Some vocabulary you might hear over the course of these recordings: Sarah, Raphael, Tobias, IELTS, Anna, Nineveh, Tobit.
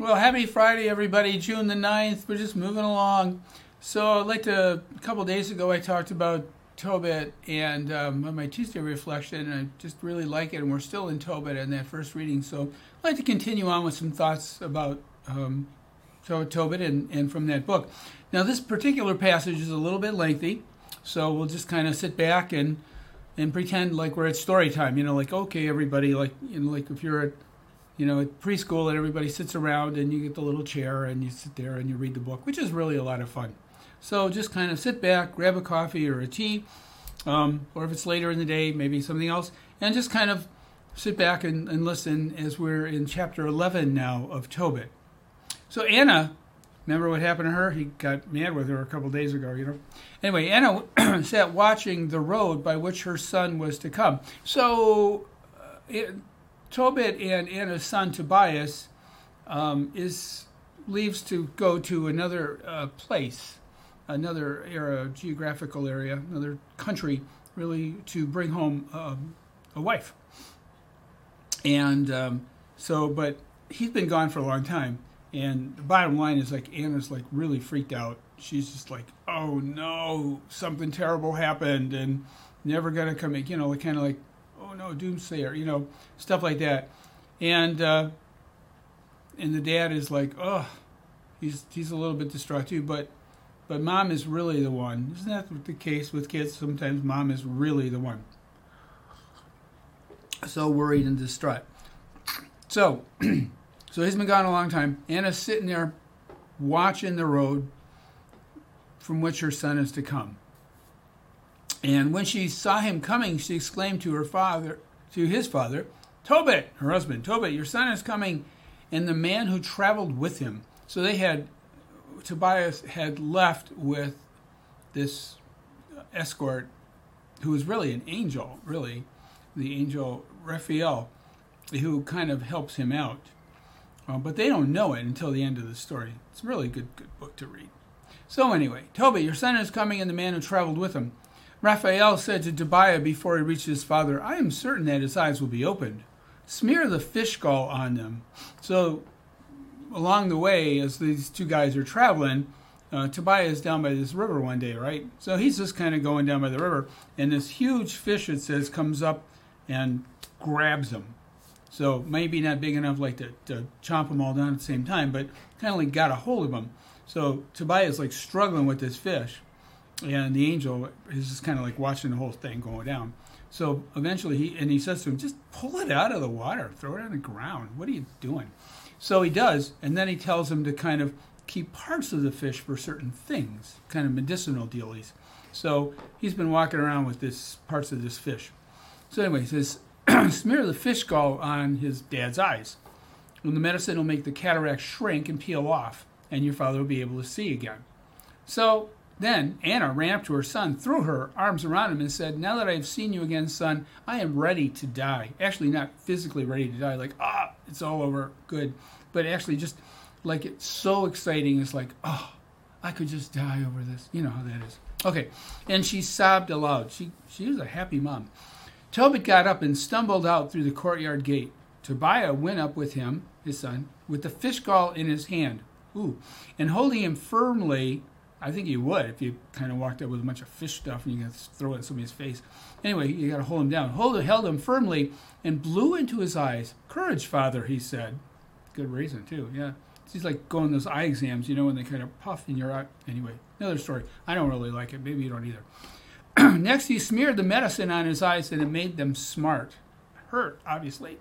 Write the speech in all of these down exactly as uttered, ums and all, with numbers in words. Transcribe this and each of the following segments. Well, happy Friday, everybody. June the ninth. We're just moving along. So I'd like to, a couple days ago, I talked about Tobit and um, my Tuesday reflection, and I just really like it, and we're still in Tobit in that first reading. So I'd like to continue on with some thoughts about um, Tobit and, and from that book. Now, this particular passage is a little bit lengthy, so we'll just kind of sit back and and pretend like we're at story time, you know, like, okay, everybody, like, you know, like if you're at, you know, at preschool and everybody sits around and you get the little chair and you sit there and you read the book, which is really a lot of fun. So just kind of sit back, grab a coffee or a tea, um, or if it's later in the day, maybe something else, and just kind of sit back and, and listen as we're in chapter eleven now of Tobit. So Anna, remember what happened to her? He got mad with her a couple days ago, you know. Anyway, Anna sat watching the road by which her son was to come. So uh, it, Tobit and Anna's son Tobias um, is leaves to go to another uh, place. Another era, geographical area, another country, really, to bring home um, a wife. And um, so, but he's been gone for a long time. And the bottom line is, like, Anna's, like, really freaked out. She's just like, oh, no, something terrible happened and never going to come back. You know, kind of like, oh, no, doomsayer, you know, stuff like that. And uh, and the dad is like, oh, he's, he's a little bit distraught, too, but But mom is really the one. Isn't that the case with kids? Sometimes mom is really the one. So worried and distraught. So, so he's been gone a long time. Anna's sitting there watching the road from which her son is to come. And when she saw him coming, she exclaimed to her father, to his father, Tobit, her husband, Tobit, your son is coming, and the man who traveled with him. So they had... Tobias had left with this escort who was really an angel, really, the angel Raphael, who kind of helps him out. Uh, but they don't know it until the end of the story. It's a really good, good book to read. So anyway, Tobit, your son is coming, and the man who traveled with him. Raphael said to Tobias before he reached his father, I am certain that his eyes will be opened. Smear the fish gall on them. So along the way, as these two guys are traveling, uh, Tobias is down by this river one day, right? So he's just kind of going down by the river, and this huge fish, it says, comes up and grabs him. So maybe not big enough like to, to chomp them all down at the same time, but kind of like got a hold of him. So Tobias is like struggling with this fish, and the angel is just kind of like watching the whole thing going down. So eventually, he and he says to him, just pull it out of the water, throw it on the ground. What are you doing? So he does, and then he tells him to kind of keep parts of the fish for certain things, kind of medicinal dealies. So he's been walking around with this parts of this fish. So anyway, he says, smear the fish gall on his dad's eyes, and the medicine will make the cataract shrink and peel off, and your father will be able to see again. So then Anna ran up to her son, threw her arms around him, and said, now that I have seen you again, son, I am ready to die. Actually, not physically ready to die, like, ah, it's all over, good. But actually, just like it's so exciting, it's like, oh, I could just die over this. You know how that is. Okay, and she sobbed aloud. She she was a happy mom. Tobit got up and stumbled out through the courtyard gate. Tobiah went up with him, his son, with the fish gall in his hand. Ooh, and holding him firmly. I think he would if you kind of walked up with a bunch of fish stuff and you got to throw it in somebody's face. Anyway, you got to hold him down. Hold, held him firmly and blew into his eyes. Courage, father, he said. Good reason, too, yeah. He's like going those eye exams, you know, when they kind of puff in your eye. Anyway, another story. I don't really like it. Maybe you don't either. Next, he smeared the medicine on his eyes and it made them smart. Hurt, obviously.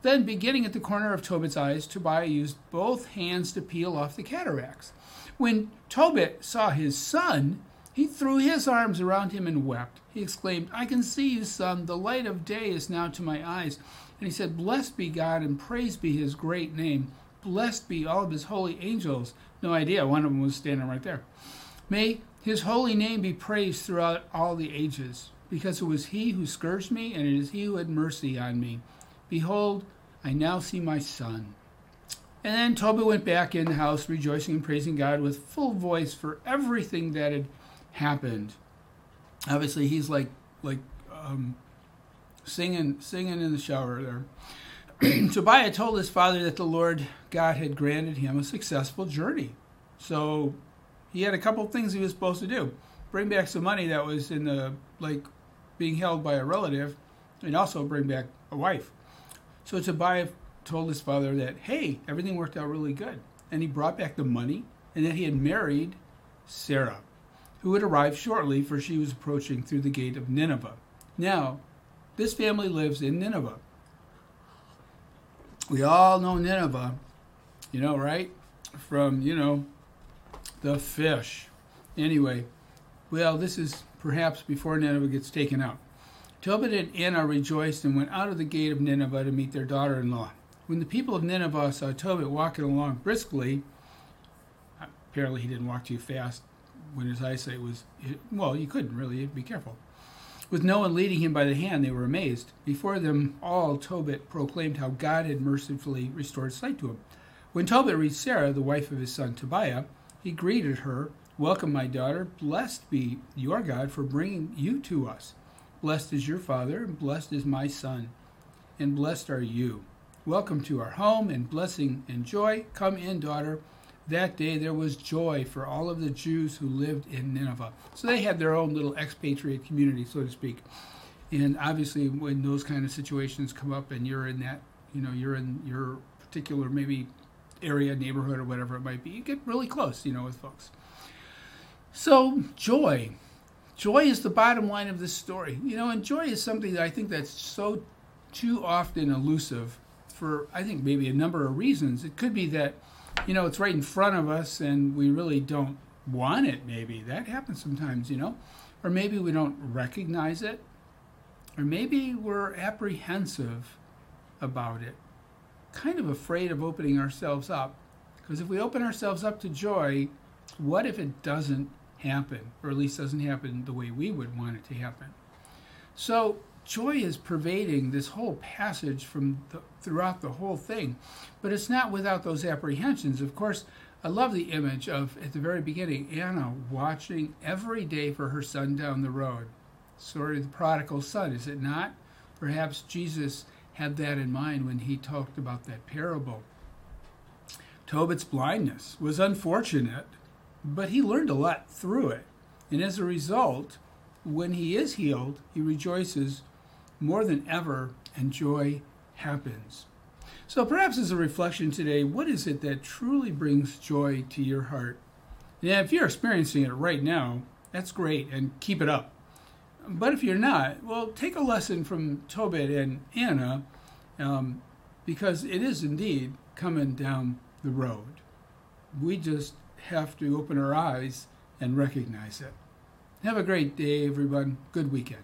Then, beginning at the corner of Tobit's eyes, Tobiah used both hands to peel off the cataracts. When Tobit saw his son, he threw his arms around him and wept. He exclaimed, I can see you, son. The light of day is now to my eyes. And he said, blessed be God and praised be his great name. Blessed be all of his holy angels. No idea. One of them was standing right there. May his holy name be praised throughout all the ages, because it was he who scourged me, and it is he who had mercy on me. Behold, I now see my son. And then Tobit went back in the house, rejoicing and praising God with full voice for everything that had happened. Obviously, he's like like um, singing singing in the shower there. Tobiah told his father that the Lord God had granted him a successful journey. So he had a couple of things he was supposed to do. Bring back some money that was in the, like, being held by a relative, and also bring back a wife. So Tobiah told his father that, hey, everything worked out really good. And he brought back the money, and that he had married Sarah, who had arrived shortly, for she was approaching through the gate of Nineveh. Now, this family lives in Nineveh. We all know Nineveh, you know, right? From, you know, the fish. Anyway, well, this is perhaps before Nineveh gets taken out. Tobit and Anna rejoiced and went out of the gate of Nineveh to meet their daughter-in-law. When the people of Nineveh saw Tobit walking along briskly, apparently he didn't walk too fast when his eyesight was, well, you couldn't really, you'd be careful. With no one leading him by the hand, they were amazed. Before them all, Tobit proclaimed how God had mercifully restored sight to him. When Tobit reached Sarah, the wife of his son Tobiah, he greeted her, "Welcome, my daughter. Blessed be your God for bringing you to us. Blessed is your father, and blessed is my son, and blessed are you. Welcome to our home, and blessing and joy. Come in, daughter." That day there was joy for all of the Jews who lived in Nineveh. So they had their own little expatriate community, so to speak. And obviously when those kind of situations come up and you're in that, you know, you're in your particular maybe area, neighborhood, or whatever it might be, you get really close, you know, with folks. So joy. Joy is the bottom line of this story. You know, and joy is something that I think that's so too often elusive for, I think, maybe a number of reasons. It could be that, you know, it's right in front of us and we really don't want it, maybe. That happens sometimes, you know. Or maybe we don't recognize it. Or maybe we're apprehensive about it. Kind of afraid of opening ourselves up. Because if we open ourselves up to joy, what if it doesn't happen? Or at least doesn't happen the way we would want it to happen. So joy is pervading this whole passage from the, throughout the whole thing, but it's not without those apprehensions. Of course, I love the image of, at the very beginning, Anna watching every day for her son down the road. Sort of the prodigal son, is it not? Perhaps Jesus had that in mind when he talked about that parable. Tobit's blindness was unfortunate, but he learned a lot through it. And as a result, when he is healed, he rejoices more than ever, and joy happens. So perhaps as a reflection today, what is it that truly brings joy to your heart? Yeah, if you're experiencing it right now, that's great, and keep it up. But if you're not, well, take a lesson from Tobit and Anna, um, because it is indeed coming down the road. We just have to open our eyes and recognize it. Have a great day, everyone. Good weekend.